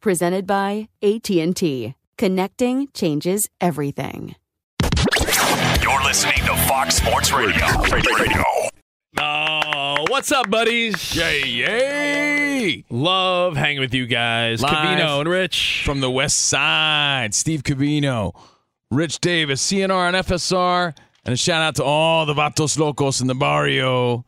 Presented by AT&T. Connecting changes everything. You're listening to Fox Sports Radio. Oh, what's up, buddies? Yay, yay! Love hanging with you guys. Live Covino and Rich. From the West Side, Steve Covino, Rich Davis, CNR and FSR. And a shout out to all the Vatos Locos in the barrio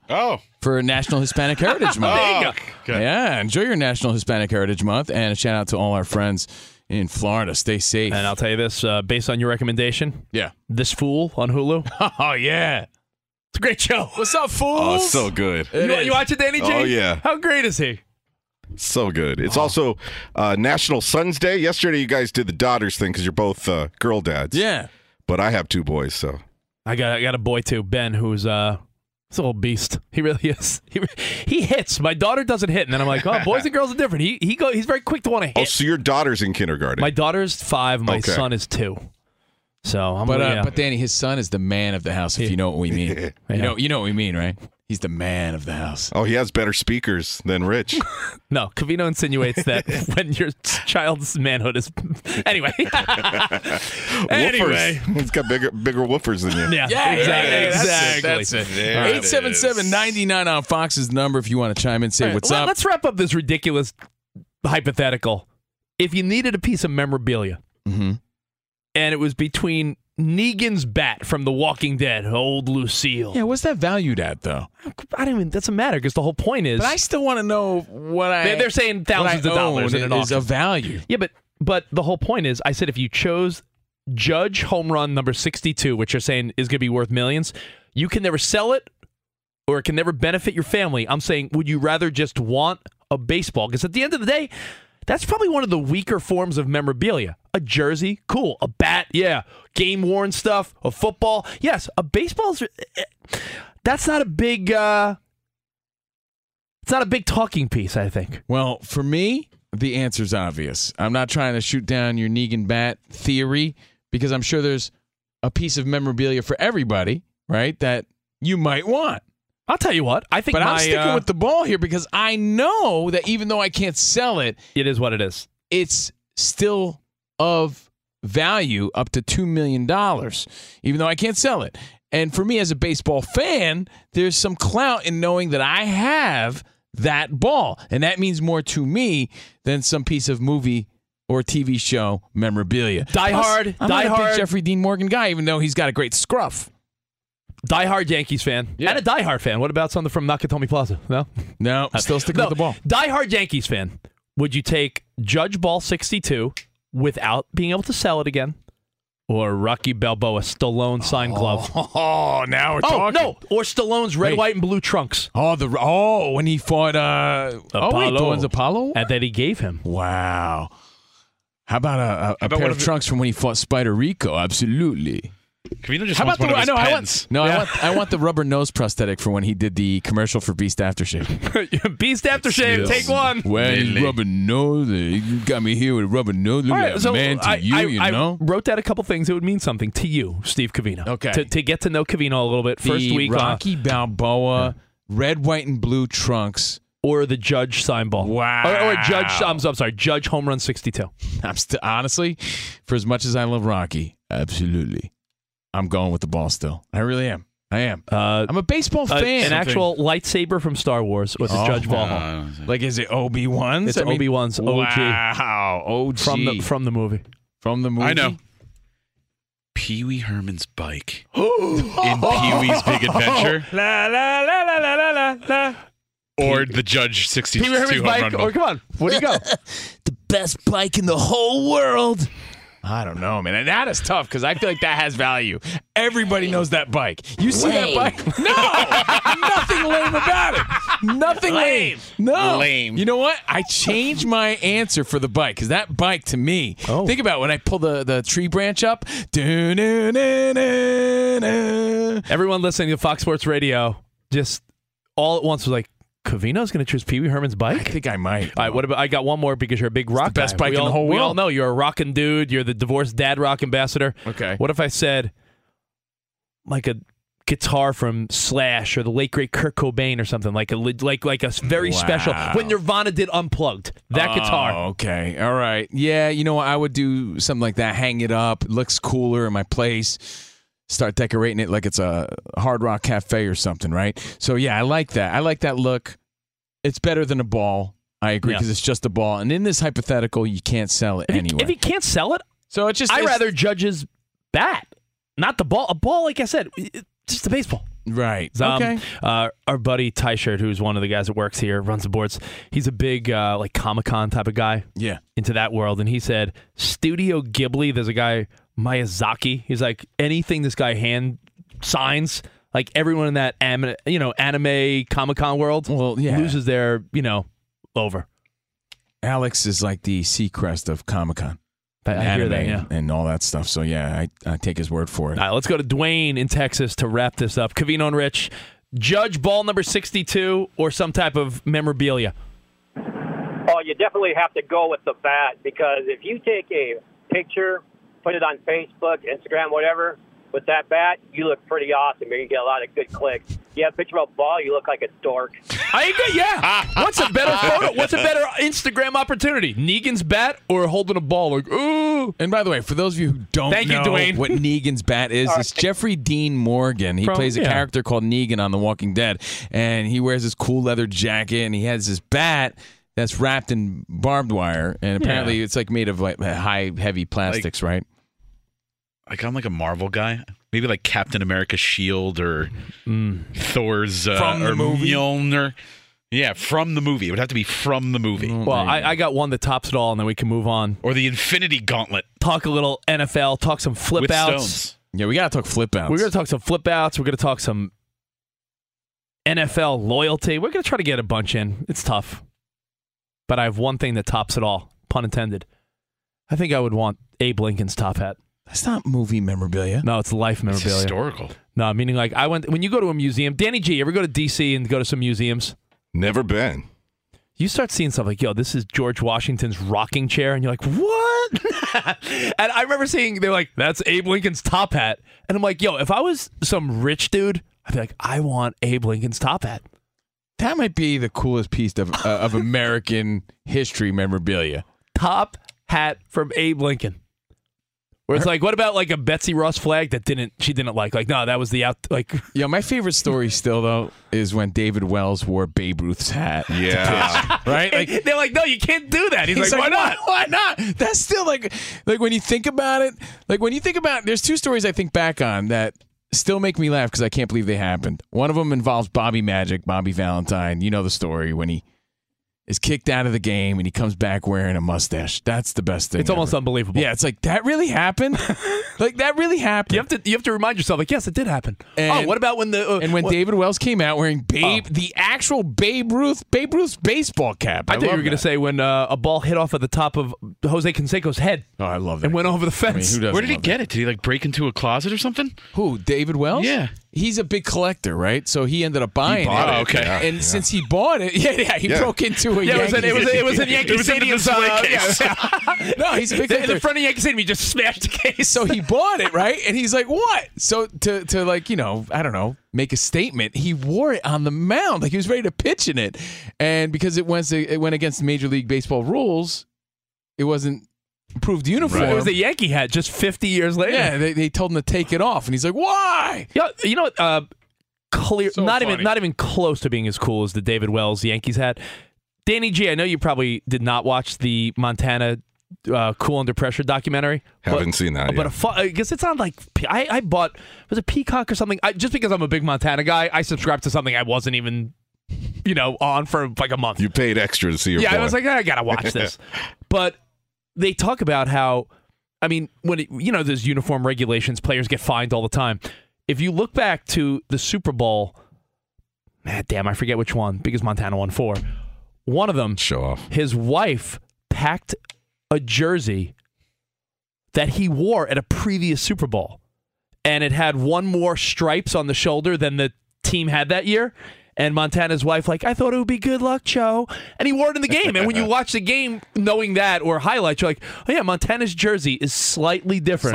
for National Hispanic Heritage Month. There you go. Yeah, enjoy your National Hispanic Heritage Month. And a shout out to all our friends in Florida. Stay safe. And I'll tell you this, based on your recommendation, This Fool on Hulu. Oh, yeah. It's a great show. What's up, Fools? Oh, it's so good. You watch it, Danny J? Oh, yeah. How great is he? So good. It's also National Sons Day. Yesterday, you guys did the daughters thing because you're both girl dads. Yeah. But I have two boys, so... I got a boy too, Ben, who's he's a little beast. He really is. He hits. My daughter doesn't hit, and then I'm like, oh, boys and girls are different. He's very quick to want to hit. Oh, so your daughter's in kindergarten? My daughter's 5. My son is 2. So I'm. But Danny, his son is the man of the house. If you know what we mean, you know what we mean, right? He's the man of the house. Oh, he has better speakers than Rich. No, Covino insinuates that when your child's manhood is... Anyway. He's got bigger woofers than you. Yeah, exactly. 877-99 on Fox's number if you want to chime in and say what's up. Let's wrap up this ridiculous hypothetical. If you needed a piece of memorabilia, and it was between... Negan's bat from The Walking Dead, old Lucille. Yeah, what's that valued at, though? Doesn't matter, because the whole point is... But I still want to know what I... They're saying thousands of dollars in an auction. Is of value. Yeah, but the whole point is, I said if you chose Judge home run number 62, which you're saying is going to be worth millions, you can never sell it, or it can never benefit your family. I'm saying, would you rather just want a baseball? Because at the end of the day... That's probably one of the weaker forms of memorabilia. A jersey, cool. A bat, yeah. Game-worn stuff. A football, yes. A baseball's... That's not a big... It's not a big talking piece, I think. Well, for me, the answer's obvious. I'm not trying to shoot down your Negan bat theory, because I'm sure there's a piece of memorabilia for everybody, right, that you might want. I'll tell you what. I'm sticking with the ball here because I know that even though I can't sell it, it is what it is. It's still of value up to $2 million, even though I can't sell it. And for me as a baseball fan, there's some clout in knowing that I have that ball. And that means more to me than some piece of movie or TV show memorabilia. Die Hard. I'm a big Jeffrey Dean Morgan guy, even though he's got a great scruff. Diehard Yankees fan and a diehard fan. What about something from Nakatomi Plaza? No, still sticking with the ball. Diehard Yankees fan. Would you take Judge Ball 62 without being able to sell it again, or Rocky Balboa Stallone signed glove? Oh, now we're talking. Oh, no. Or Stallone's red, white, and blue trunks. Oh, when he fought Apollo. Oh, wait, the Apollo? And that he gave him. Wow. How about a pair of trunks from when he fought Spider Rico? Absolutely. Covino just wants one of his pens. I want the rubber nose prosthetic for when he did the commercial for Beast Aftershave. Beast Aftershave, yes. Take one. Well, rubber nose, you got me here with rubber nose. Look at that, man, to you, you know? I wrote down a couple things that would mean something to you, Steve Covino. Okay. To get to know Covino a little bit. First week. Rocky Balboa, red, white, and blue trunks. Or the Judge sign ball. Wow. Or Judge, I'm sorry, Judge home run 62. Honestly, for as much as I love Rocky, absolutely. I'm going with the ball still. I really am. I am. I'm a baseball fan. An actual lightsaber from Star Wars with the Judge Ball. Like, is it Obi-Wan's? It's Obi-Wan's. OG. Wow. OG. From the movie. From the movie. I know. Pee-wee Herman's bike. In Pee-wee's Big Adventure. La, la, la, la, la, la, la. Or the Judge 62 Pee-wee Herman's bike. Or come on. Where do you go? The best bike in the whole world. I don't know, man. And that is tough because I feel like that has value. Everybody knows that bike. You see lame. That bike? No! Nothing lame about it. Nothing lame. No. Lame. You know what? I changed my answer for the bike because that bike to me, think about it, when I pull the tree branch up. Everyone listening to Fox Sports Radio just all at once was like, Covino's going to choose Pee Wee Herman's bike? I think I might. All right, what about? I got one more because you're a big rock guy. It's the best bike in the whole world. We all know you're a rockin' dude. You're the divorced dad rock ambassador. Okay. What if I said like a guitar from Slash or the late great Kurt Cobain or something, like a very special when Nirvana did Unplugged. That guitar. Oh, okay. All right. Yeah. You know, I would do something like that. Hang it up. It looks cooler in my place. Start decorating it like it's a Hard Rock Cafe or something, right? So, yeah, I like that. I like that look. It's better than a ball. I agree, because it's just a ball. And in this hypothetical, you can't sell it anyway. If he can't sell it, so it's just, rather Judge's bat, not the ball. A ball, like I said, just a baseball. Right. Okay. Our buddy Tyshirt, who's one of the guys that works here, runs the boards, he's a big like Comic-Con type of guy. Yeah. Into that world. And he said, Studio Ghibli, there's a guy... Miyazaki. He's like, anything this guy hand signs, like everyone in that anime Comic-Con world loses their, over. Alex is like the Seacrest of Comic-Con. And all that stuff. So yeah, I take his word for it. All right, let's go to Dwayne in Texas to wrap this up. Covino and Rich, Judge Ball number 62 or some type of memorabilia? Oh, you definitely have to go with the bat because if you take a picture... put it on Facebook, Instagram, whatever. With that bat, you look pretty awesome. You get a lot of good clicks. You have a picture of a ball, you look like a dork. I agree, yeah. What's a better photo? What's a better Instagram opportunity? Negan's bat or holding a ball? Like, ooh. And by the way, for those of you who don't know what Negan's bat is, it's Jeffrey Dean Morgan. He plays a character called Negan on The Walking Dead. And he wears this cool leather jacket, and he has this bat that's wrapped in barbed wire. And apparently it's like made of like high, heavy plastics, right? Like I'm like a Marvel guy, maybe like Captain America's shield or Thor's from the movie. Mjolnir. Yeah, from the movie. It would have to be from the movie. Well, I got one that tops it all, and then we can move on. Or the Infinity Gauntlet. Talk a little NFL. Talk some flip outs. Stones. Yeah, we gotta talk flip outs. We're gonna talk some flip outs. We're gonna talk some NFL loyalty. We're gonna try to get a bunch in. It's tough, but I have one thing that tops it all. Pun intended. I think I would want Abe Lincoln's top hat. That's not movie memorabilia. No, it's life memorabilia. It's historical. No, meaning like when you go to a museum. Danny G, you ever go to D.C. and go to some museums? Never been. You start seeing stuff like, yo, this is George Washington's rocking chair. And you're like, what? And I remember seeing, they're like, that's Abe Lincoln's top hat. And I'm like, yo, if I was some rich dude, I'd be like, I want Abe Lincoln's top hat. That might be the coolest piece of American history memorabilia. Top hat from Abe Lincoln. Where it's like, what about like a Betsy Ross flag that she didn't like? Like, no, that was the out. Like, yeah, my favorite story still though is when David Wells wore Babe Ruth's hat. Yeah, right. Like, they're like, no, you can't do that. He's like, why not? Why not? That's still like when you think about it. Like when you think about, there's two stories I think back on that still make me laugh because I can't believe they happened. One of them involves Bobby Magic, Bobby Valentine. You know the story when he is kicked out of the game, and he comes back wearing a mustache. That's the best thing. It's almost unbelievable. Yeah, it's like, that really happened? Like, that really happened. You have to remind yourself, like, yes, it did happen. And, oh, what about when the... David Wells came out wearing the actual Babe Ruth's baseball cap. I thought you were going to say when a ball hit off at the top of Jose Canseco's head. Oh, I love that. And went over the fence. I mean, where did he get it? Did he, like, break into a closet or something? Who, David Wells? Yeah. He's a big collector, right? So he ended up buying it. Okay. And since he bought it, he broke into a Yankee Stadium. It was in Yankee Stadium. No, he's a big collector. In the front of Yankee Stadium, he just smashed the case. So he bought it, right? And he's like, what? So to like, you know, I don't know, make a statement, he wore it on the mound. Like, he was ready to pitch in it. And because it went against Major League Baseball rules, it wasn't approved uniform. Right. It was a Yankee hat just 50 years later. Yeah, they told him to take it off, and he's like, "Why?" Yeah, you know what? Not even close to being as cool as the David Wells Yankees hat. Danny G, I know you probably did not watch the Montana Cool Under Pressure documentary. Haven't seen that yet. But I guess it's on, like, I bought, was it Peacock or something? Just because I'm a big Montana guy, I subscribed to something I wasn't even, you know, on for like a month. You paid extra to see your boy. I was like, I gotta watch this. But they talk about how, I mean, when there's uniform regulations, players get fined all the time. If you look back to the Super Bowl, I forget which one, because Montana won 4. One of them, show off. His wife packed a jersey that he wore at a previous Super Bowl, and it had one more stripes on the shoulder than the team had that year. And Montana's wife, like, I thought it would be good luck, Joe. And he wore it in the game. And when you watch the game, knowing that or highlights, you're like, oh, yeah, Montana's jersey is slightly different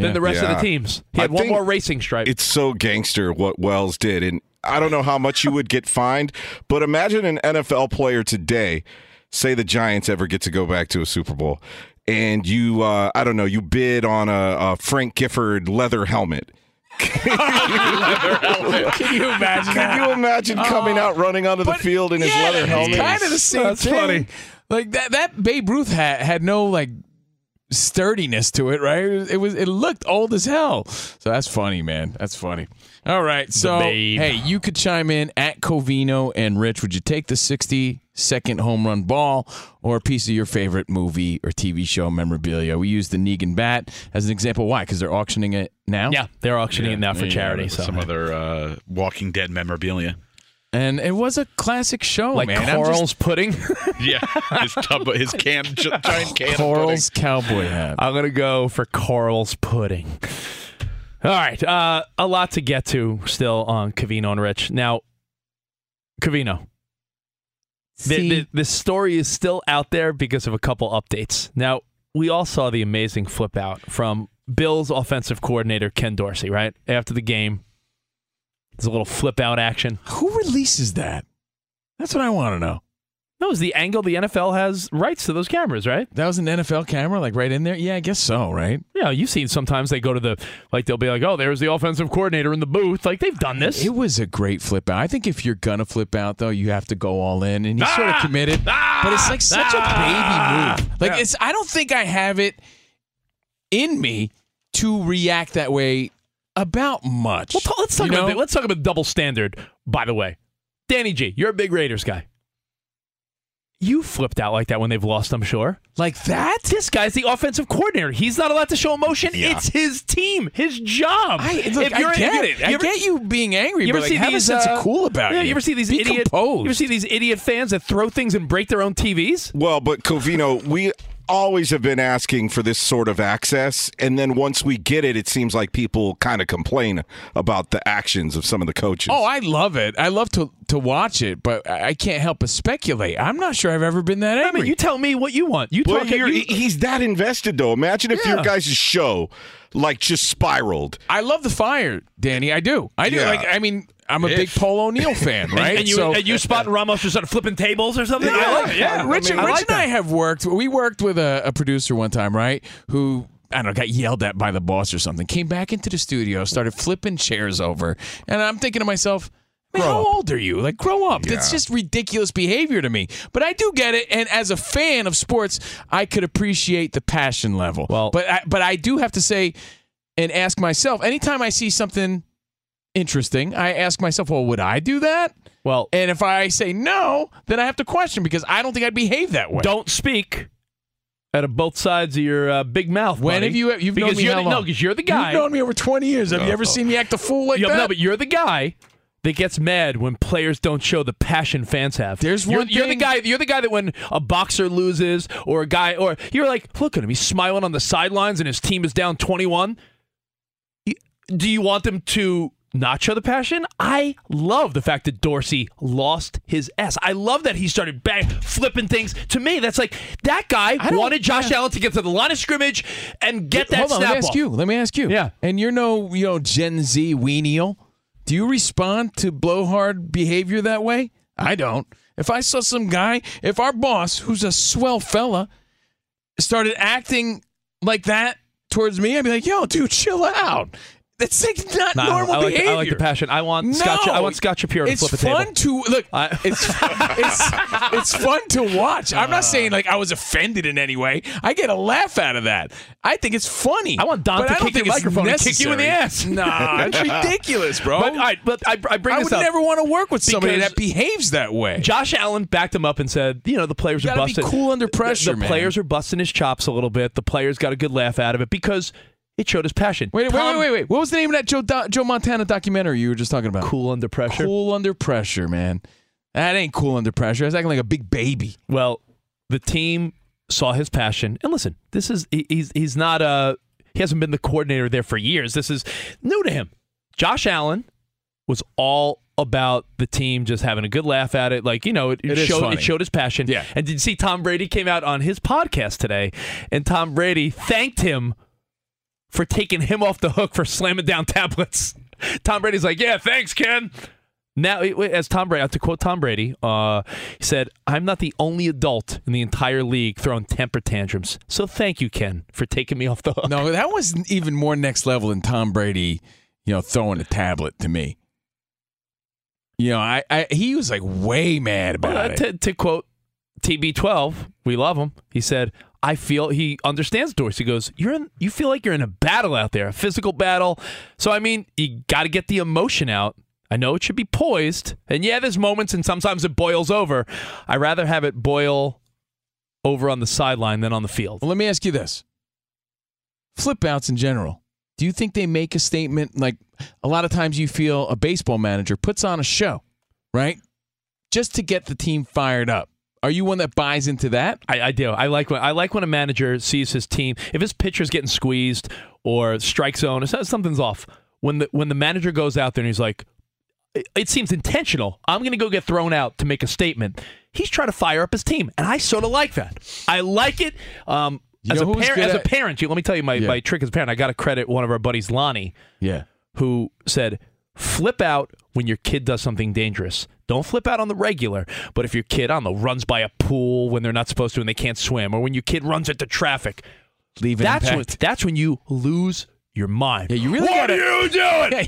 than the rest of the teams. He had one more racing stripe. It's so gangster what Wells did. And I don't know how much you would get fined, but imagine an NFL player today, say the Giants ever get to go back to a Super Bowl, and you, I don't know, you bid on a Frank Gifford leather helmet. Can you imagine? Can you imagine coming out running onto the field in his leather helmet? It's kind of the same thing. Funny. Like that Babe Ruth hat had no like sturdiness to it, right? It looked old as hell. So that's funny, man. That's funny. All right. So hey, you could chime in at Covino and Rich. Would you take the 60-second home run ball or a piece of your favorite movie or TV show memorabilia? We use the Negan bat as an example. Why? Because they're auctioning it now? Yeah, they're auctioning it now for charity. So. Some other Walking Dead memorabilia. And it was a classic show, like, man. Coral's pudding? Yeah, his giant can of pudding. Coral's cowboy hat. I'm going to go for Coral's pudding. All right, a lot to get to still on Covino and Rich. Now, Covino. The story is still out there because of a couple updates. Now, we all saw the amazing flip out from Bills offensive coordinator Ken Dorsey, right? After the game, there's a little flip out action. Who releases that? That's what I want to know. That was the angle. The NFL has rights to those cameras, right? That was an NFL camera, like right in there? Yeah, I guess so, right? Yeah, you've seen sometimes they go to they'll be like, oh, there's the offensive coordinator in the booth. Like, they've done this. It was a great flip out. I think if you're going to flip out, though, you have to go all in. And he's sort of committed. But it's like such a baby move. Like, I don't think I have it in me to react that way about much. Well, let's talk about double standard, by the way. Danny G, you're a big Raiders guy. You flipped out like that when they've lost, I'm sure. Like that? This guy's the offensive coordinator. He's not allowed to show emotion. Yeah. It's his team, his job. I get you being angry, but like, have a sense of cool about it. You ever see these idiot fans that throw things and break their own TVs? Well, but Covino, we always have been asking for this sort of access, and then once we get it seems like people kind of complain about the actions of some of the coaches. Oh, I love it. I love to watch it, but I can't help but speculate. I'm not sure I've ever been that angry. I mean, you tell me what you want. He's that invested, though. Imagine if your guys' show like just spiraled. I love the fire, Danny. I do. Yeah. Like, I mean, I'm a big Paul O'Neill fan, right? and you spot Ramos just sort of flipping tables or something? Yeah, I like it. Yeah. Rich and I have worked. We worked with a producer one time, right, who, I don't know, got yelled at by the boss or something, came back into the studio, started flipping chairs over. And I'm thinking to myself, man, how old are you? Like, grow up. Yeah. It's just ridiculous behavior to me. But I do get it, and as a fan of sports, I could appreciate the passion level. Well, but I do have to say and ask myself, anytime I see something interesting. I ask myself, well, would I do that? Well, and if I say no, then I have to question because I don't think I'd behave that way. Don't speak out of both sides of your big mouth. When buddy. Have you? You've because known me how long? No, because you're the guy. You've known me over 20 years. Have you ever seen me act a fool like that? No, but you're the guy that gets mad when players don't show the passion fans have. There's one thing. You're the guy that when a boxer loses or a guy, or you're like, look at him, he's smiling on the sidelines and his team is down 21. Do you want them to not show the passion? I love the fact that Dorsey lost his ass. I love that he started flipping things. To me, that's like, that guy wanted Josh Allen to get to the line of scrimmage and get that snap off. Let me ask you. Yeah. And you're no, Gen Z weenial. Do you respond to blowhard behavior that way? I don't. If I saw some guy, if our boss, who's a swell fella, started acting like that towards me, I'd be like, yo, dude, chill out. That's like not normal behavior. I like the passion. I want Scott Shapiro to flip a table. It's fun to look. It's fun to watch. I'm not saying like I was offended in any way. I get a laugh out of that. I think it's funny. I want Don to kick your microphone and kick you in the ass. Nah, that's ridiculous, bro. But I bring this up. I would never want to work with somebody that behaves that way. Josh Allen backed him up and said, the players are busting. Be cool under pressure. The players are busting his chops a little bit. The players got a good laugh out of it because it showed his passion. Wait. What was the name of that Joe Montana documentary you were just talking about? Cool Under Pressure. Cool Under Pressure, man. That ain't cool under pressure. That's acting like a big baby. Well, the team saw his passion. And listen, this is he's not he hasn't been the coordinator there for years. This is new to him. Josh Allen was all about the team just having a good laugh at it. Like, it showed his passion. Yeah. And did you see Tom Brady came out on his podcast today, and Tom Brady thanked him for taking him off the hook for slamming down tablets. Tom Brady's like, yeah, thanks, Ken. Now, as Tom Brady, to quote Tom Brady, he said, I'm not the only adult in the entire league throwing temper tantrums. So thank you, Ken, for taking me off the hook. No, that was even more next level than Tom Brady, throwing a tablet to me. He was like way mad about it. To quote TB12, we love him. He said, I feel he understands Dorsey. He goes, you feel like you're in a battle out there, a physical battle. So, I mean, you got to get the emotion out. I know it should be poised. And yeah, there's moments and sometimes it boils over. I'd rather have it boil over on the sideline than on the field. Well, let me ask you this. Flip outs in general. Do you think they make a statement? Like a lot of times you feel a baseball manager puts on a show, right? Just to get the team fired up. Are you one that buys into that? I do. I like when a manager sees his team. If his pitcher's getting squeezed or strike zone, something's off. When the manager goes out there and he's like, it seems intentional. I'm going to go get thrown out to make a statement. He's trying to fire up his team, and I sort of like that. I like it. As a parent, let me tell you my trick as a parent. I got to credit one of our buddies, Lonnie, who said, flip out when your kid does something dangerous. Don't flip out on the regular, but if your kid, I don't know, runs by a pool when they're not supposed to and they can't swim, or when your kid runs into traffic, that's when you lose your mind. Yeah, you really are you doing? Yeah,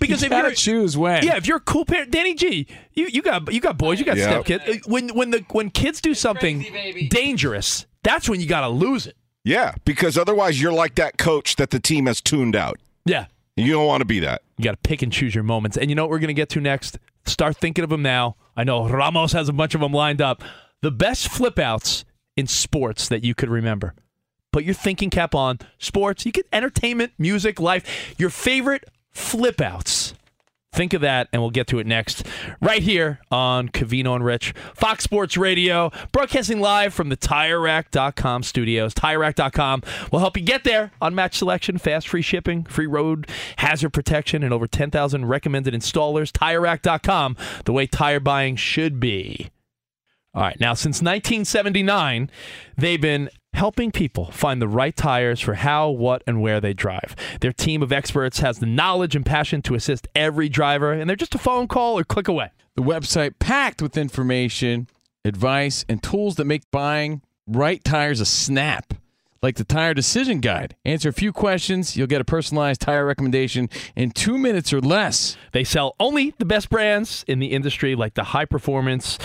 because if you choose when. Yeah, if you're a cool parent, Danny G, you got boys, you got step kids. When kids do something dangerous, that's when you got to lose it. Yeah, because otherwise you're like that coach that the team has tuned out. Yeah. You don't want to be that. You got to pick and choose your moments. And you know what we're going to get to next? Start thinking of them now. I know Ramos has a bunch of them lined up. The best flip-outs in sports that you could remember. Put your thinking cap on. Sports, you get entertainment, music, life. Your favorite flip-outs. Think of that, and we'll get to it next. Right here on Covino and Rich. Fox Sports Radio, broadcasting live from the TireRack.com studios. TireRack.com will help you get there. Unmatched selection, fast free shipping, free road hazard protection, and over 10,000 recommended installers. TireRack.com, the way tire buying should be. All right, now since 1979, they've been helping people find the right tires for how, what, and where they drive. Their team of experts has the knowledge and passion to assist every driver, and they're just a phone call or click away. The website packed with information, advice, and tools that make buying right tires a snap. Like the Tire Decision Guide. Answer a few questions, you'll get a personalized tire recommendation in 2 minutes or less. They sell only the best brands in the industry, like the high-performance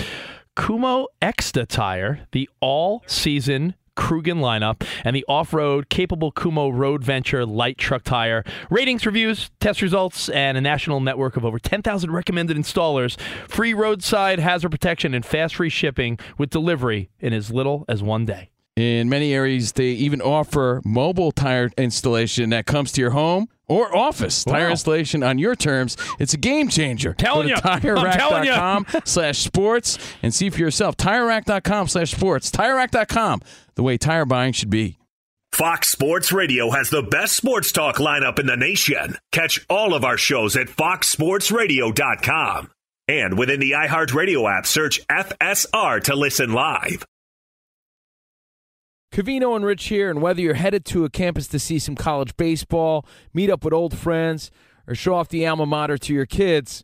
Kumho Exta tire, the all-season Krugen lineup and the off-road capable Kumho Road Venture light truck tire. Ratings, reviews, test results, and a national network of over 10,000 recommended installers. Free roadside hazard protection and fast free shipping with delivery in as little as one day. In many areas, they even offer mobile tire installation that comes to your home or office. Wow. Tire installation on your terms. It's a game changer. Telling you. TireRack.com/sports and see for yourself. TireRack.com/sports. TireRack.com, the way tire buying should be. Fox Sports Radio has the best sports talk lineup in the nation. Catch all of our shows at foxsportsradio.com. And within the iHeartRadio app, search FSR to listen live. Covino and Rich here, and whether you're headed to a campus to see some college baseball, meet up with old friends, or show off the alma mater to your kids,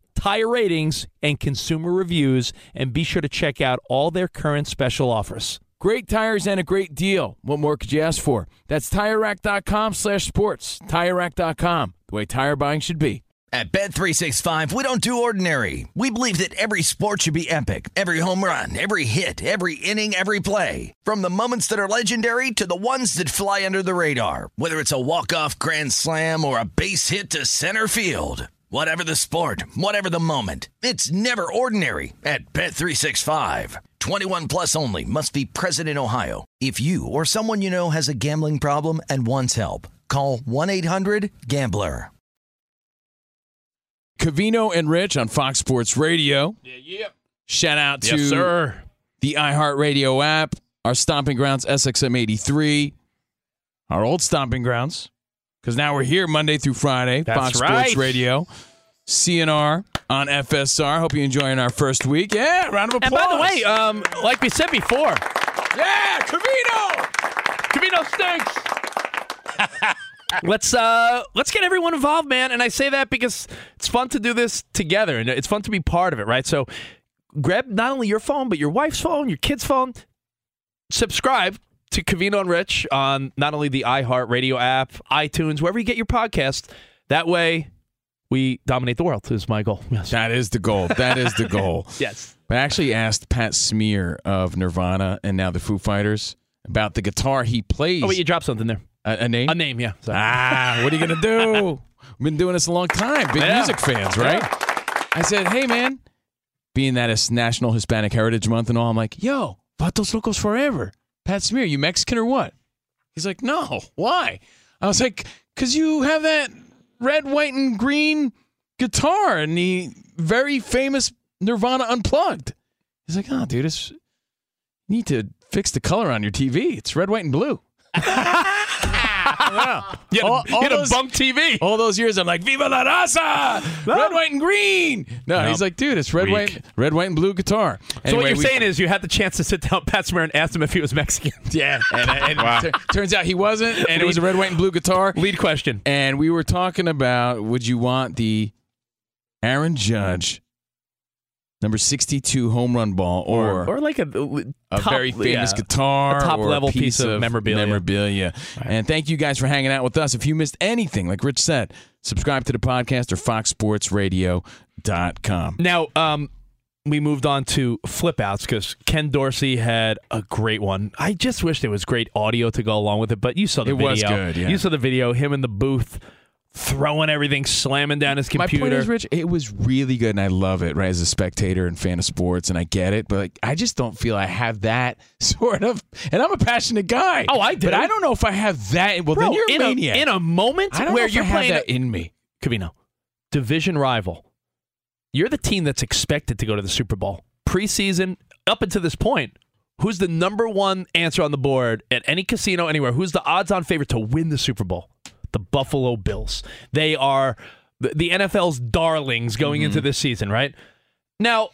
tire ratings, and consumer reviews, and be sure to check out all their current special offers. Great tires and a great deal. What more could you ask for? That's TireRack.com/sports. TireRack.com, the way tire buying should be. At Bet365, we don't do ordinary. We believe that every sport should be epic. Every home run, every hit, every inning, every play. From the moments that are legendary to the ones that fly under the radar. Whether it's a walk-off grand slam or a base hit to center field. Whatever the sport, whatever the moment, it's never ordinary at Bet365. 21 plus only. Must be present in Ohio. If you or someone you know has a gambling problem and wants help, call 1-800-GAMBLER. Covino and Rich on Fox Sports Radio. Yeah, yeah. Shout out to the iHeartRadio app, our stomping grounds, SXM 83, our old stomping grounds. Because now we're here Monday through Friday, that's Fox Sports Radio, CNR on FSR. Hope you're enjoying our first week. Yeah, round of applause. And by the way, like we said before, yeah, Covino! Covino stinks! Let's get everyone involved, man. And I say that because it's fun to do this together, and it's fun to be part of it, right? So grab not only your phone, but your wife's phone, your kid's phone. Subscribe to Covino and Rich on not only the iHeartRadio app, iTunes, wherever you get your podcast. That way, we dominate the world is my goal. Yes. That is the goal. That is the goal. Yes. But I actually asked Pat Smear of Nirvana and now the Foo Fighters about the guitar he plays. Oh, wait, you dropped something there. A name? A name, yeah. Sorry. Ah, what are you going to do? We've been doing this a long time. Big music fans, right? Yeah. I said, hey, man, being that it's National Hispanic Heritage Month and all, I'm like, yo, Vatos Locos Forever. Pat Smear, you Mexican or what? He's like, no. Why? I was like, because you have that red, white, and green guitar and the very famous Nirvana Unplugged. He's like, oh, dude, you need to fix the color on your TV. It's red, white, and blue. Wow. You had a bump TV. All those years, I'm like, Viva la raza! No. Red, white, and green! No, he's like, dude, it's red, white, and blue guitar. Anyway, so what you're saying is you had the chance to sit down Pat Smear and ask him if he was Mexican. Yeah. And wow. Turns out he wasn't, and it was a red, white, and blue guitar. Lead question. And we were talking about, would you want the Aaron Judge number 62 home run ball or like a top, very famous guitar, a top level piece of memorabilia. Right. And thank you guys for hanging out with us. If you missed anything, like Rich said, subscribe to the podcast or foxsportsradio.com. Now, we moved on to flip outs because Ken Dorsey had a great one. I just wish there was great audio to go along with it, but you saw the video. It was good, yeah. You saw the video, him in the booth, throwing everything, slamming down his computer. My point is, Rich, it was really good, and I love it, right, as a spectator and fan of sports, and I get it, but like, I just don't feel I have that sort of, and I'm a passionate guy. Oh, I do. But I don't know if I have that. Well, bro, then you're a maniac. In a moment where you're playing that in me. Covino, division rival. You're the team that's expected to go to the Super Bowl. Preseason, up until this point, who's the number one answer on the board at any casino anywhere? Who's the odds-on favorite to win the Super Bowl? The Buffalo Bills. They are the NFL's darlings going into this season, right? Now,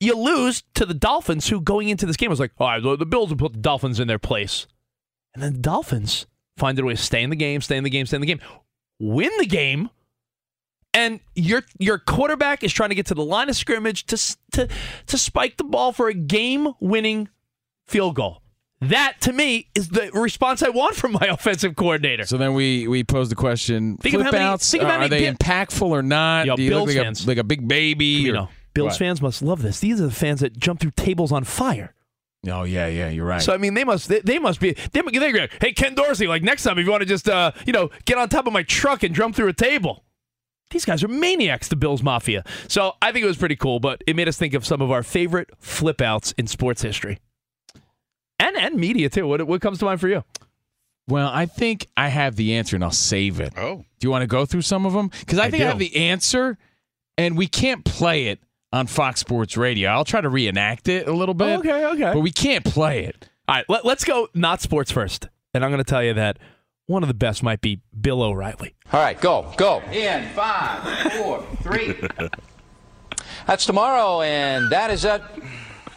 you lose to the Dolphins, who going into this game was like, all right, the Bills will put the Dolphins in their place. And then the Dolphins find their way to stay in the game, win the game, and your quarterback is trying to get to the line of scrimmage to spike the ball for a game-winning field goal. That, to me, is the response I want from my offensive coordinator. So then we pose the question, flip-outs, are they impactful or not? Yo, do you Bills look like a big baby? Covino, Bills fans must love this. These are the fans that jump through tables on fire. Oh, yeah, you're right. So, I mean, they must be, hey, Ken Dorsey, like, next time if you want to just, get on top of my truck and jump through a table. These guys are maniacs, the Bills Mafia. So I think it was pretty cool, but it made us think of some of our favorite flip-outs in sports history. And media, too. What comes to mind for you? Well, I think I have the answer, and I'll save it. Oh. Do you want to go through some of them? Because I think I have the answer, and we can't play it on Fox Sports Radio. I'll try to reenact it a little bit. Okay. But we can't play it. All right, let's go not sports first. And I'm going to tell you that one of the best might be Bill O'Reilly. All right, go. In 5, 4, 3. That's tomorrow, and that is it.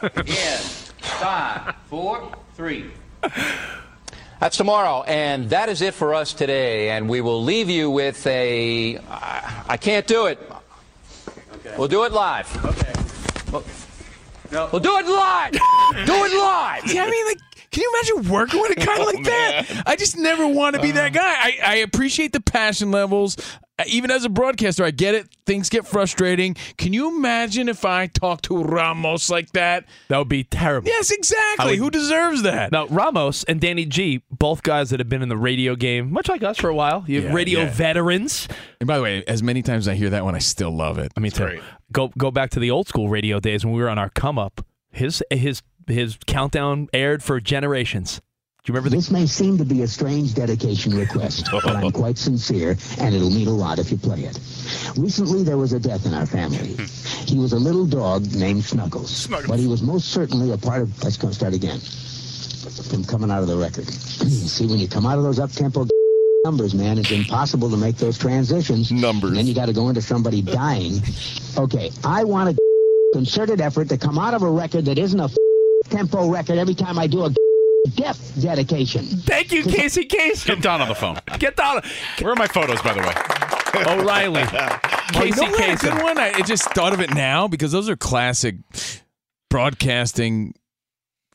In 5, 4, 3. That's tomorrow, and that is it for us today. And we will leave you with a. I can't do it. Okay. We'll do it live. Okay. We'll do it live. Yeah, I mean, like, can you imagine working with a guy like that? Man. I just never want to be that guy. I appreciate the passion levels. Even as a broadcaster, I get it. Things get frustrating. Can you imagine if I talked to Ramos like that? That would be terrible. Yes, exactly. Who deserves that? Now, Ramos and Danny G, both guys that have been in the radio game, much like us for a while. You radio veterans. And by the way, as many times as I hear that one, I still love it. I mean, too. Go back to the old school radio days when we were on our come up. His countdown aired for generations. Do you remember this may seem to be a strange dedication request, but I'm quite sincere, and it'll mean a lot if you play it. Recently, there was a death in our family. He was a little dog named Snuggles. But he was most certainly a part of... Let's go start again. From coming out of the record. See, when you come out of those up-tempo numbers, man, it's impossible to make those transitions. Numbers. And then you got to go into somebody dying. Okay, I want a concerted effort to come out of a record that isn't a tempo record every time I do a... death dedication. Thank you, Casey Kasem. Get Don on the phone. Where are my photos, by the way? O'Reilly. Casey Kasem. Good one. I just thought of it now because those are classic broadcasting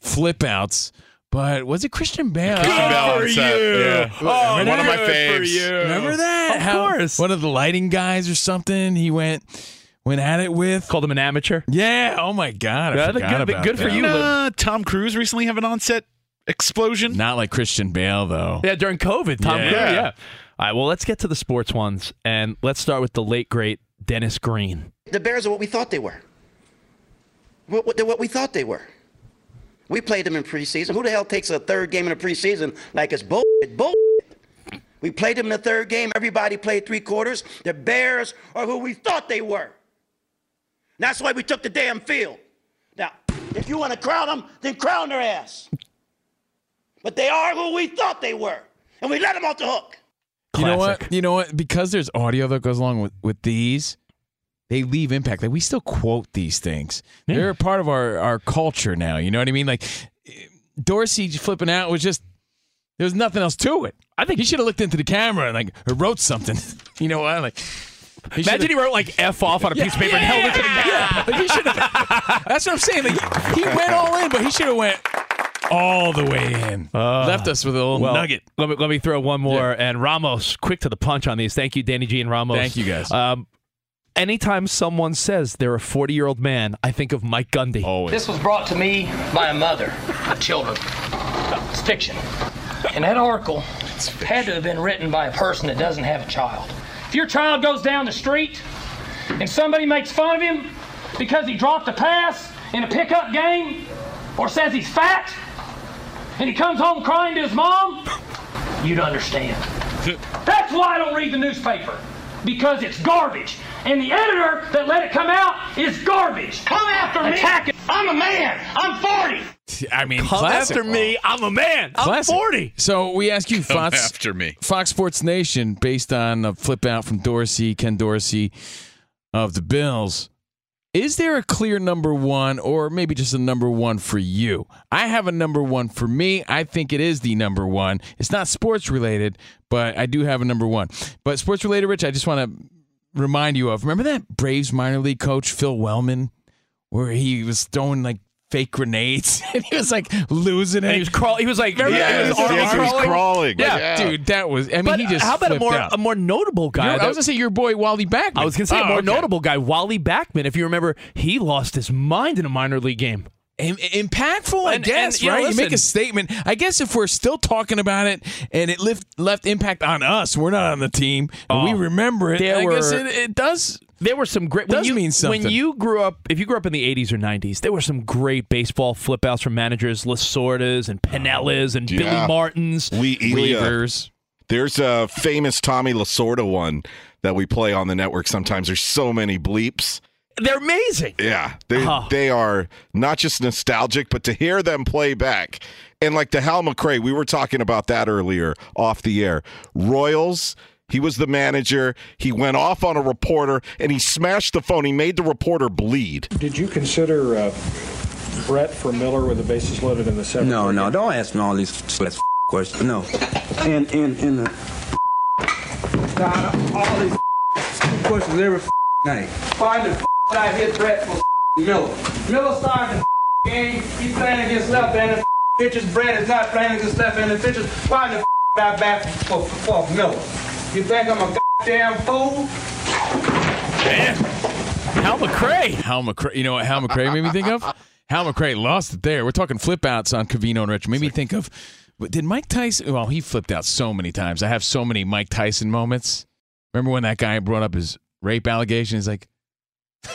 flip outs But was it Christian Bale? Christian Bale. Oh, one of my faves. Remember that? Of course. One of the lighting guys or something. He went at it with. Called him an amateur. Yeah. Oh my God. I forgot about that. Good for you. Tom Cruise recently have an onset explosion. Not like Christian Bale though. Yeah, during COVID. Tom Cruise. Yeah. All right. Well, let's get to the sports ones, and let's start with the late great Dennis Green. The Bears are what we thought they were. They're what we thought they were. We played them in preseason. Who the hell takes a third game in the preseason like it's bullshit? We played them in the third game. Everybody played three quarters. The Bears are who we thought they were. And that's why we took the damn field. Now, if you want to crown them, then crown their ass. But they are who we thought they were. And we let them off the hook. Classic. You know what? Because there's audio that goes along with these, they leave impact. Like, we still quote these things. Yeah. They're a part of our culture now. You know what I mean? Like, Dorsey flipping out was just, there was nothing else to it. I think he should have looked into the camera and like wrote something. You know what? Like, imagine he wrote like F off on a piece of paper and held it to the camera. Like, he should have. That's what I'm saying. Like, he went all in, but he should have went all the way in. Left us with a little nugget. Let me throw one more. Yeah. And Ramos, quick to the punch on these. Thank you, Danny G and Ramos. Thank you, guys. Anytime someone says they're a 40-year-old man, I think of Mike Gundy. Always. This was brought to me by a mother of children. It's fiction. And that article had to have been written by a person that doesn't have a child. If your child goes down the street and somebody makes fun of him because he dropped a pass in a pickup game or says he's fat and he comes home crying to his mom, you'd understand. That's why I don't read the newspaper. Because it's garbage. And the editor that let it come out is garbage. Come after me. Attack it. I'm a man. I'm 40. I mean, come after me. I'm a man. Classic. I'm 40. So we ask you, Fox Sports Nation, based on a flip out from Ken Dorsey of the Bills, is there a clear number one or maybe just a number one for you? I have a number one for me. I think it is the number one. It's not sports related, but I do have a number one. But sports related, Rich, I just want to remind you of, remember that Braves minor league coach, Phil Wellman, where he was throwing like fake grenades and he was like losing it. And he was crawling. He was like, he was crawling. Yeah, dude, that was, I mean, but he just. How about a more notable guy? I was going to say your boy, Wally Backman. I was going to say notable guy, Wally Backman. If you remember, he lost his mind in a minor league game. Impactful, I guess, right? You make a statement. I guess if we're still talking about it and it left impact on us, we're not on the team. Oh, we remember it. I guess it does. There were some great. When you grew up, if you grew up in the 80s or 90s, there were some great baseball flip outs from managers, Lasordas and Pinellas and Billy Martins, Weavers. There's a famous Tommy Lasorda one that we play on the network sometimes. There's so many bleeps. They're amazing. Yeah, they are not just nostalgic, but to hear them play back. And like the Hal McRae, we were talking about that earlier off the air. Royals. He was the manager. He went off on a reporter, and he smashed the phone. He made the reporter bleed. Did you consider Brett for Miller with the bases loaded in the seventh? No, don't ask me all these questions. No. And all these questions every night. Find the I hit Brett for Miller. Miller started the game. He's playing against left-handed pitchers. Brett is not playing against left-handed pitchers. Find the I back for Miller. You think I'm a goddamn fool? Damn. Hal McRae. You know what Hal McRae made me think of? Hal McRae lost it there. We're talking flip outs on Covino and Rich. Made me think of, did Mike Tyson? Well, he flipped out so many times. I have so many Mike Tyson moments. Remember when that guy brought up his rape allegation? He's like,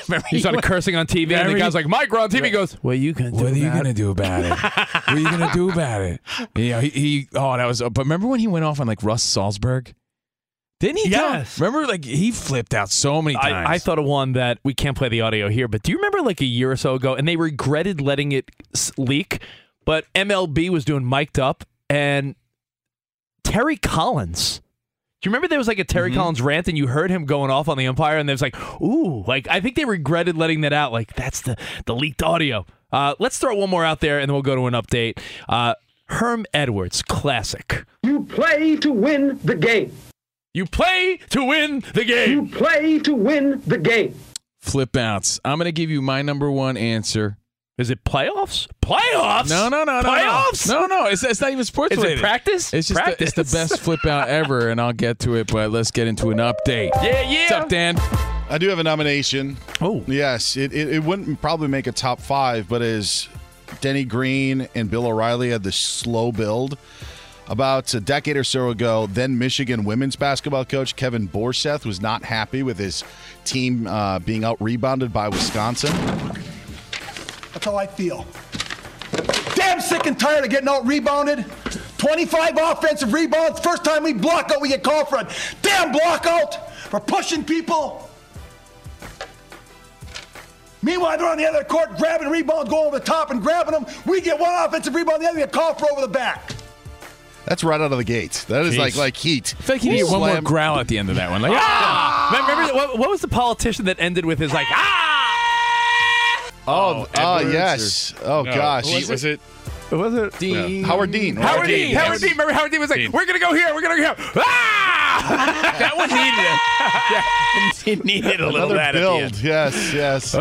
remember he started cursing on TV, and the guy's like, Mike, we're on TV. He goes, what are you going to do about it? Yeah, but remember when he went off on like Russ Salzburg? Didn't he? Yes. Remember, like, he flipped out so many times. I thought of one that we can't play the audio here, but do you remember like a year or so ago, and they regretted letting it leak, but MLB was doing Mic'd Up, and Terry Collins. Do you remember there was like a Terry Collins rant, and you heard him going off on the umpire, and there was like, ooh, like, I think they regretted letting that out. Like, that's the leaked audio. Let's throw one more out there, and then we'll go to an update. Herm Edwards, classic. You play to win the game. You play to win the game. You play to win the game. Flip outs. I'm going to give you my number one answer Is it playoffs? Playoffs? No. Playoffs? No. It's not even sports related. Is it practice? It's just practice. It's the best flip out ever, and I'll get to it, but let's get into an update. Yeah. What's up, Dan? I do have a nomination. Oh. Yes. It wouldn't probably make a top five, but as Denny Green and Bill O'Reilly had this slow build, about a decade or so ago, then Michigan women's basketball coach Kevin Borseth was not happy with his team being out-rebounded by Wisconsin. That's how I feel. Damn sick and tired of getting out-rebounded. 25 offensive rebounds. First time we block out, we get called for a damn block out for pushing people. Meanwhile, they're on the other court grabbing rebounds, going over the top and grabbing them. We get one offensive rebound, the other get called for over the back. That's right out of the gate. That is like heat. I feel like you need one more growl at the end of that one. Like, ah! Remember, what was the politician that ended with his, like, ah? Oh yes. Gosh. Was it Dean? Yeah. Howard Dean. Howard Dean. Remember Howard Dean was like, Dean. We're going to go here. We're going to go here. Ah! That one needed it. It needed a little that build. At the end. Yes.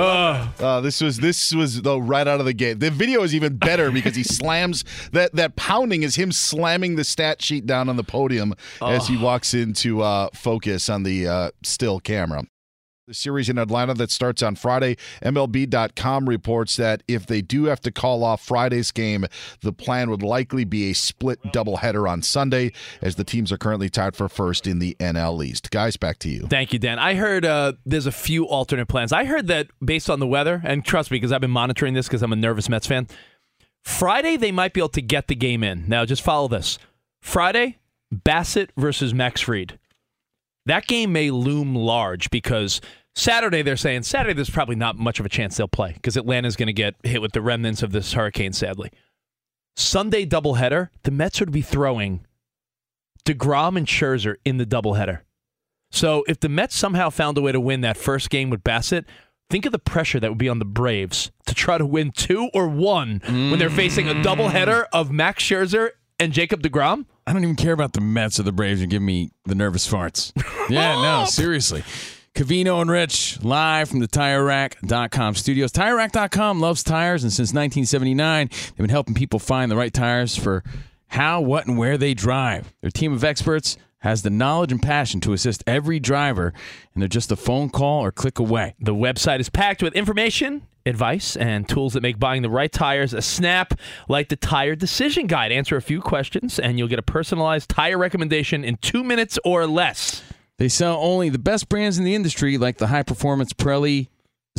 This was though right out of the gate. The video is even better because he slams that pounding is him slamming the stat sheet down on the podium as he walks into focus on the still camera. The series in Atlanta that starts on Friday, MLB.com reports that if they do have to call off Friday's game, the plan would likely be a split doubleheader on Sunday, as the teams are currently tied for first in the NL East. Guys, back to you. Thank you, Dan. I heard there's a few alternate plans. I heard that based on the weather, and trust me, because I've been monitoring this because I'm a nervous Mets fan, Friday they might be able to get the game in. Now, just follow this. Friday, Bassett versus Max Fried. That game may loom large because Saturday, they're saying, Saturday there's probably not much of a chance they'll play because Atlanta's going to get hit with the remnants of this hurricane, sadly. Sunday doubleheader, the Mets would be throwing DeGrom and Scherzer in the doubleheader. So if the Mets somehow found a way to win that first game with Bassett, think of the pressure that would be on the Braves to try to win two or one when they're facing a doubleheader of Max Scherzer and Jacob DeGrom. I don't even care about the Mets or the Braves. You give me the nervous farts. Yeah, no, seriously. Covino and Rich, live from the TireRack.com studios. TireRack.com loves tires, and since 1979, they've been helping people find the right tires for how, what, and where they drive. Their team of experts has the knowledge and passion to assist every driver, and they're just a phone call or click away. The website is packed with information, advice, and tools that make buying the right tires a snap, like the Tire Decision Guide. Answer a few questions, and you'll get a personalized tire recommendation in 2 minutes or less. They sell only the best brands in the industry, like the high-performance Pirelli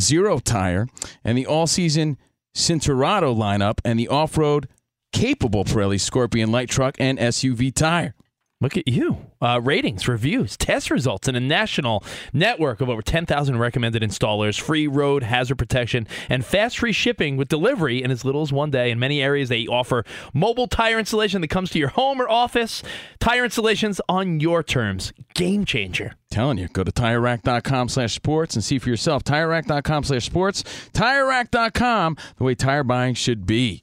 Zero Tire, and the all-season Cinturato lineup, and the off-road capable Pirelli Scorpion light truck and SUV tire. Look at you. Ratings, reviews, test results, and a national network of over 10,000 recommended installers, free road hazard protection, and fast free shipping with delivery in as little as 1 day. In many areas, they offer mobile tire installation that comes to your home or office. Tire installations on your terms. Game changer. Telling you, go to TireRack.com/sports and see for yourself. TireRack.com/sports. TireRack.com, the way tire buying should be.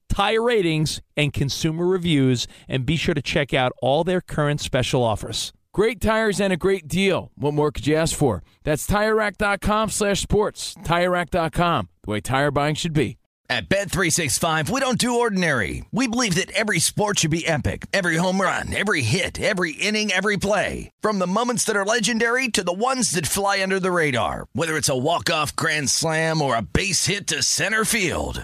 tire ratings, and consumer reviews, and be sure to check out all their current special offers. Great tires and a great deal. What more could you ask for? That's TireRack.com/sports. TireRack.com, the way tire buying should be. At Bet365, we don't do ordinary. We believe that every sport should be epic. Every home run, every hit, every inning, every play. From the moments that are legendary to the ones that fly under the radar. Whether it's a walk-off grand slam or a base hit to center field.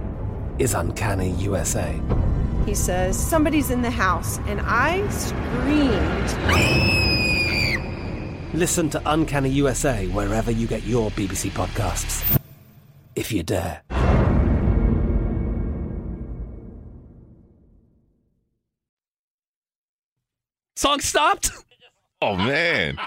is Uncanny USA. He says, somebody's in the house, and I screamed. Listen to Uncanny USA wherever you get your BBC podcasts, if you dare. Song stopped? Oh, man.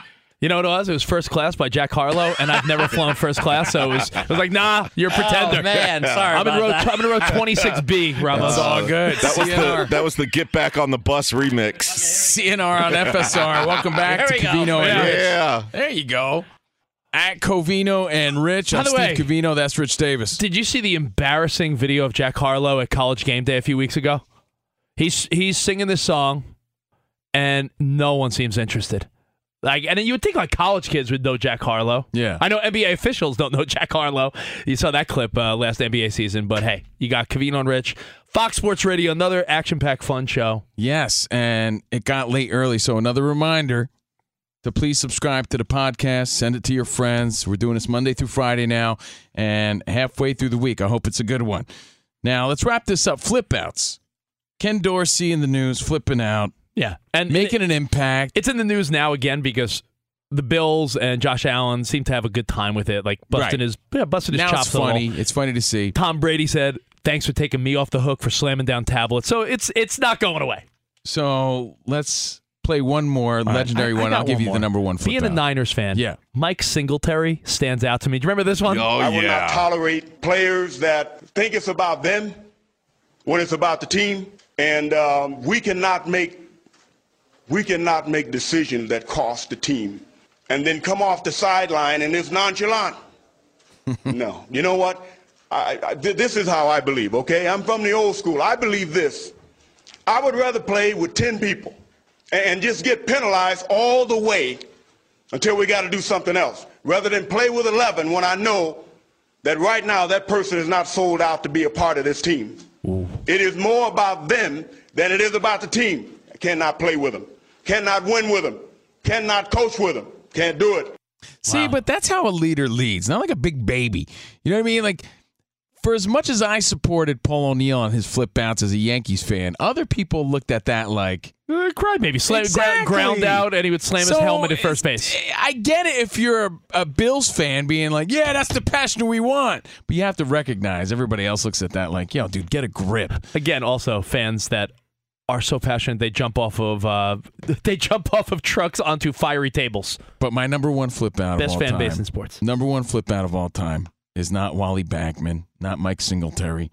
You know what it was? It was First Class by Jack Harlow, and I've never flown first class, so it was like, nah, you're a pretender. Oh, man, sorry about that. I'm in row 26B, Ramos. It's all good. That was the Get Back on the Bus remix. CNR on FSR. Welcome back to Covino and Rich. Yeah. There you go. At Covino and Rich. By the way, Steve Covino, that's Rich Davis. Did you see the embarrassing video of Jack Harlow at College Game Day a few weeks ago? He's singing this song. And no one seems interested. And you would think college kids would know Jack Harlow. Yeah, I know NBA officials don't know Jack Harlow. You saw that clip last NBA season. But hey, you got Covino and Rich, Fox Sports Radio, another action-packed fun show. Yes, and it got late early, so another reminder to please subscribe to the podcast. Send it to your friends. We're doing this Monday through Friday now, and halfway through the week. I hope it's a good one. Now let's wrap this up. Flip outs. Ken Dorsey in the news, flipping out. Yeah, and making an impact. It's in the news now again because the Bills and Josh Allen seem to have a good time with it, like busting his chops. It's funny. It's funny to see. Tom Brady said, "Thanks for taking me off the hook for slamming down tablets." So it's not going away. So let's play one more legendary one. I'll give you the number one. Being a Niners fan, yeah, Mike Singletary stands out to me. Do you remember this one? Oh, yeah. I will not tolerate players that think it's about them when it's about the team, and we cannot make decisions that cost the team and then come off the sideline and it's nonchalant. No. You know what? This is how I believe, okay? I'm from the old school. I believe this. I would rather play with 10 people and just get penalized all the way until we got to do something else, rather than play with 11 when I know that right now that person is not sold out to be a part of this team. Ooh. It is more about them than it is about the team. Cannot play with them. Cannot win with them. Cannot coach with them. Can't do it. See, wow. But that's how a leader leads. Not like a big baby. You know what I mean? Like, for as much as I supported Paul O'Neill on his flip outs as a Yankees fan, other people looked at that like, crybaby. Ground out, and he would slam his helmet at first base. I get it if you're a Bills fan being like, yeah, that's the passion we want. But you have to recognize everybody else looks at that like, yo, dude, get a grip. Again, also fans that are so passionate they jump off of trucks onto fiery tables. But my number one flip out of all time. Best fan base in sports. Number one flip out of all time is not Wally Backman, not Mike Singletary.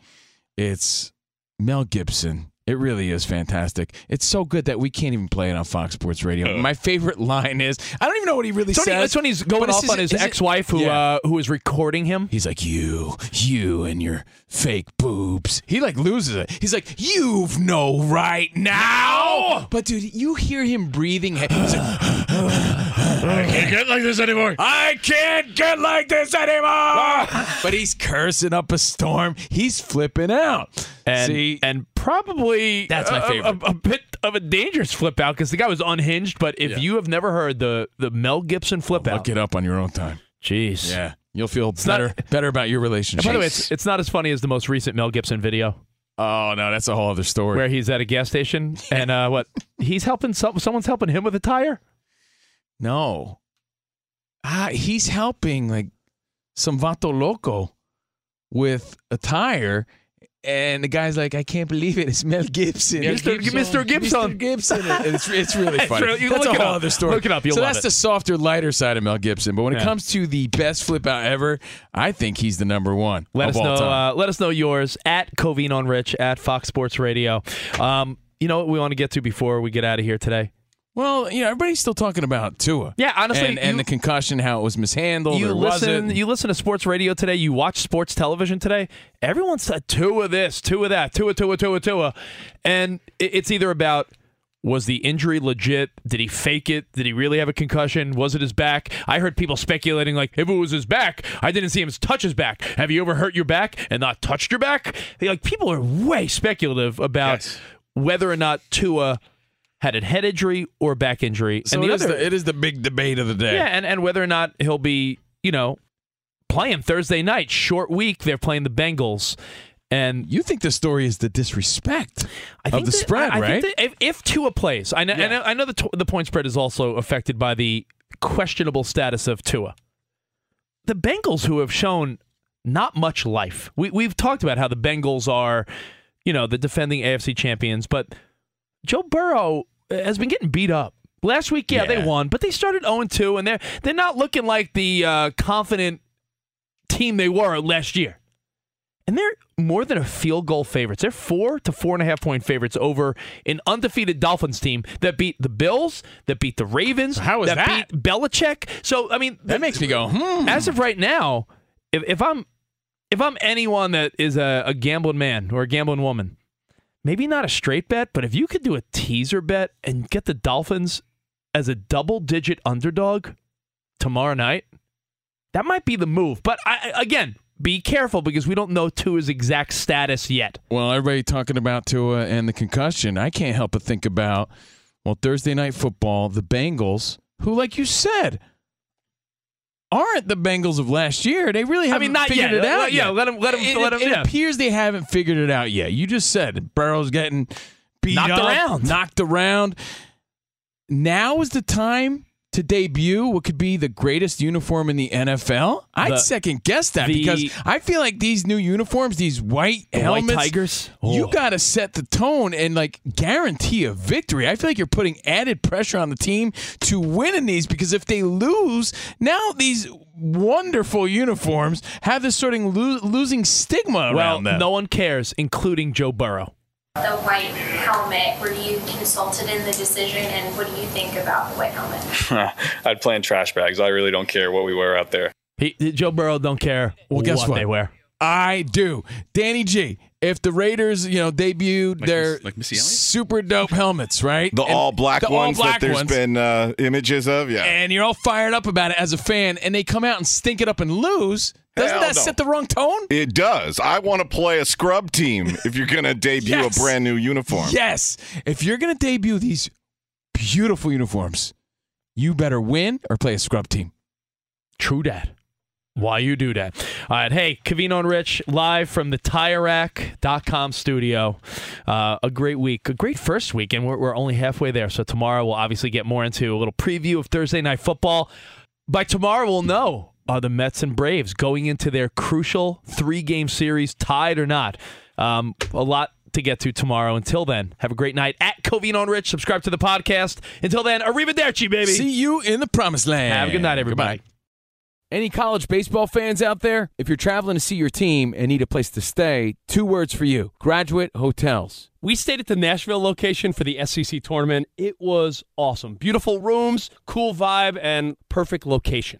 It's Mel Gibson. It really is fantastic. It's so good that we can't even play it on Fox Sports Radio. My favorite line is, I don't even know what he really says. That's when he's going off on his ex-wife who is recording him. He's like, you and your fake boobs. He like loses it. He's like, you've no right now. But dude, you hear him breathing. He's like, I can't get like this anymore. I can't get like this anymore. But he's cursing up a storm. He's flipping out. And probably that's my favorite. A bit of a dangerous flip out because the guy was unhinged. But if you have never heard the Mel Gibson flip out, look it up on your own time. Jeez. Yeah. You'll feel better about your relationship. By the way, it's not as funny as the most recent Mel Gibson video. Oh, no, that's a whole other story. Where he's at a gas station and he's helping someone's helping him with a tire? No. He's helping some vato loco with a tire. And the guy's like, I can't believe it. It's Mel Gibson. Yeah, Mr. Gibson. Mr. Gibson. It's really funny. That's a whole other story. Look it up. So that's the softer, lighter side of Mel Gibson. But when it comes to the best flip out ever, I think he's the number one. Let us know yours at Covino and Rich at Fox Sports Radio. You know what we want to get to before we get out of here today? Well, everybody's still talking about Tua. Yeah, honestly. And the concussion, how it was mishandled. You listen to sports radio today. You watch sports television today. Everyone said Tua this, Tua that, Tua. And it's either about, was the injury legit? Did he fake it? Did he really have a concussion? Was it his back? I heard people speculating if it was his back, I didn't see him touch his back. Have you ever hurt your back and not touched your back? People are way speculative about whether or not Tua had a head injury or back injury. So it is the big debate of the day. Yeah, and whether or not he'll be, playing Thursday night. Short week, they're playing the Bengals. And you think the story is the disrespect of the spread, right? I think that if Tua plays, I know the point spread is also affected by the questionable status of Tua. The Bengals, who have shown not much life. We've talked about how the Bengals are, the defending AFC champions, but Joe Burrow has been getting beat up. Last week, they won, but they started 0-2, and they're not looking like the confident team they were last year. And they're more than a field goal favorites. They're 4 to 4.5 point favorites over an undefeated Dolphins team that beat the Bills, that beat the Ravens, that beat Belichick. So, that makes me go, As of right now, if I'm anyone that is a gambling man or a gambling woman, maybe not a straight bet, but if you could do a teaser bet and get the Dolphins as a double-digit underdog tomorrow night, that might be the move. But, again, be careful because we don't know Tua's exact status yet. Well, everybody talking about Tua and the concussion. I can't help but think about, Thursday night football, the Bengals, who, like you said, aren't the Bengals of last year. They really haven't figured it out yet. It appears they haven't figured it out yet. You just said Burrow's getting beat up. Knocked around. Now is the time to debut what could be the greatest uniform in the NFL. I'd second guess that because I feel like these new uniforms, these white helmets, white tigers. You got to set the tone and guarantee a victory. I feel like you're putting added pressure on the team to win in these because if they lose, now these wonderful uniforms have this sort of losing stigma around them. Well, no one cares, including Joe Burrow. The white helmet, were you consulted in the decision, and what do you think about the white helmet? I'd play in trash bags. I really don't care what we wear out there. Joe Burrow don't care what they wear. I do. Danny G, if the Raiders, debuted their super dope helmets, right? The all-black ones that there's been images of, yeah. And you're all fired up about it as a fan, and they come out and stink it up and lose. Doesn't that set the wrong tone? It does. I want to play a scrub team if you're going to debut a brand new uniform. Yes. If you're going to debut these beautiful uniforms, you better win or play a scrub team. True that. Why you do that. All right. Hey, Covino and Rich, live from the TireRack.com studio. A great week. A great first week, and we're only halfway there. So tomorrow we'll obviously get more into a little preview of Thursday Night Football. By tomorrow we'll know, are the Mets and Braves going into their crucial 3-game series, tied or not. A lot to get to tomorrow. Until then, have a great night. At Covino and Rich, subscribe to the podcast. Until then, arrivederci, baby. See you in the promised land. Have a good night, everybody. Goodbye. Any college baseball fans out there? If you're traveling to see your team and need a place to stay, two words for you: Graduate Hotels. We stayed at the Nashville location for the SEC tournament. It was awesome. Beautiful rooms, cool vibe, and perfect location.